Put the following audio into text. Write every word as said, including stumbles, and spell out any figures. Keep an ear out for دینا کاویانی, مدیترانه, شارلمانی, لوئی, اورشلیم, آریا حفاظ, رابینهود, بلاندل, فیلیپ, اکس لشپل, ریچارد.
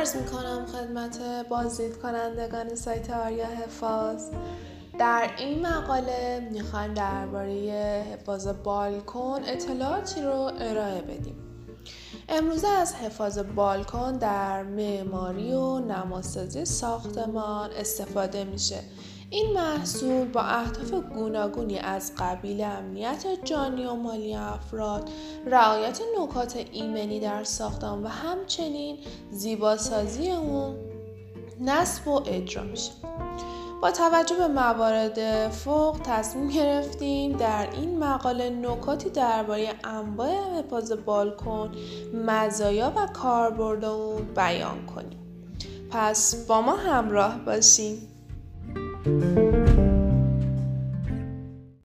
عرض میکنم خدمت بازدید کنندگان سایت آریا حفاظ. در این مقاله میخوایم درباره حفاظ بالکن اطلاعاتی رو ارائه بدیم. امروزه از حفاظ بالکن در معماری و نماسازی ساختمان استفاده میشه. این محصول با اهداف گوناگونی از قبیل امنیت جانی و مالی افراد، رعایت نکات ایمنی در ساختمان و همچنین زیباسازی اون نصب و اجرا میشه. با توجه به موارد فوق تصمیم گرفتیم در این مقاله نکاتی درباره انواع حفاظ بالکن، مزایا و کاربرد اون بیان کنیم. پس با ما همراه باشیم. Thank you.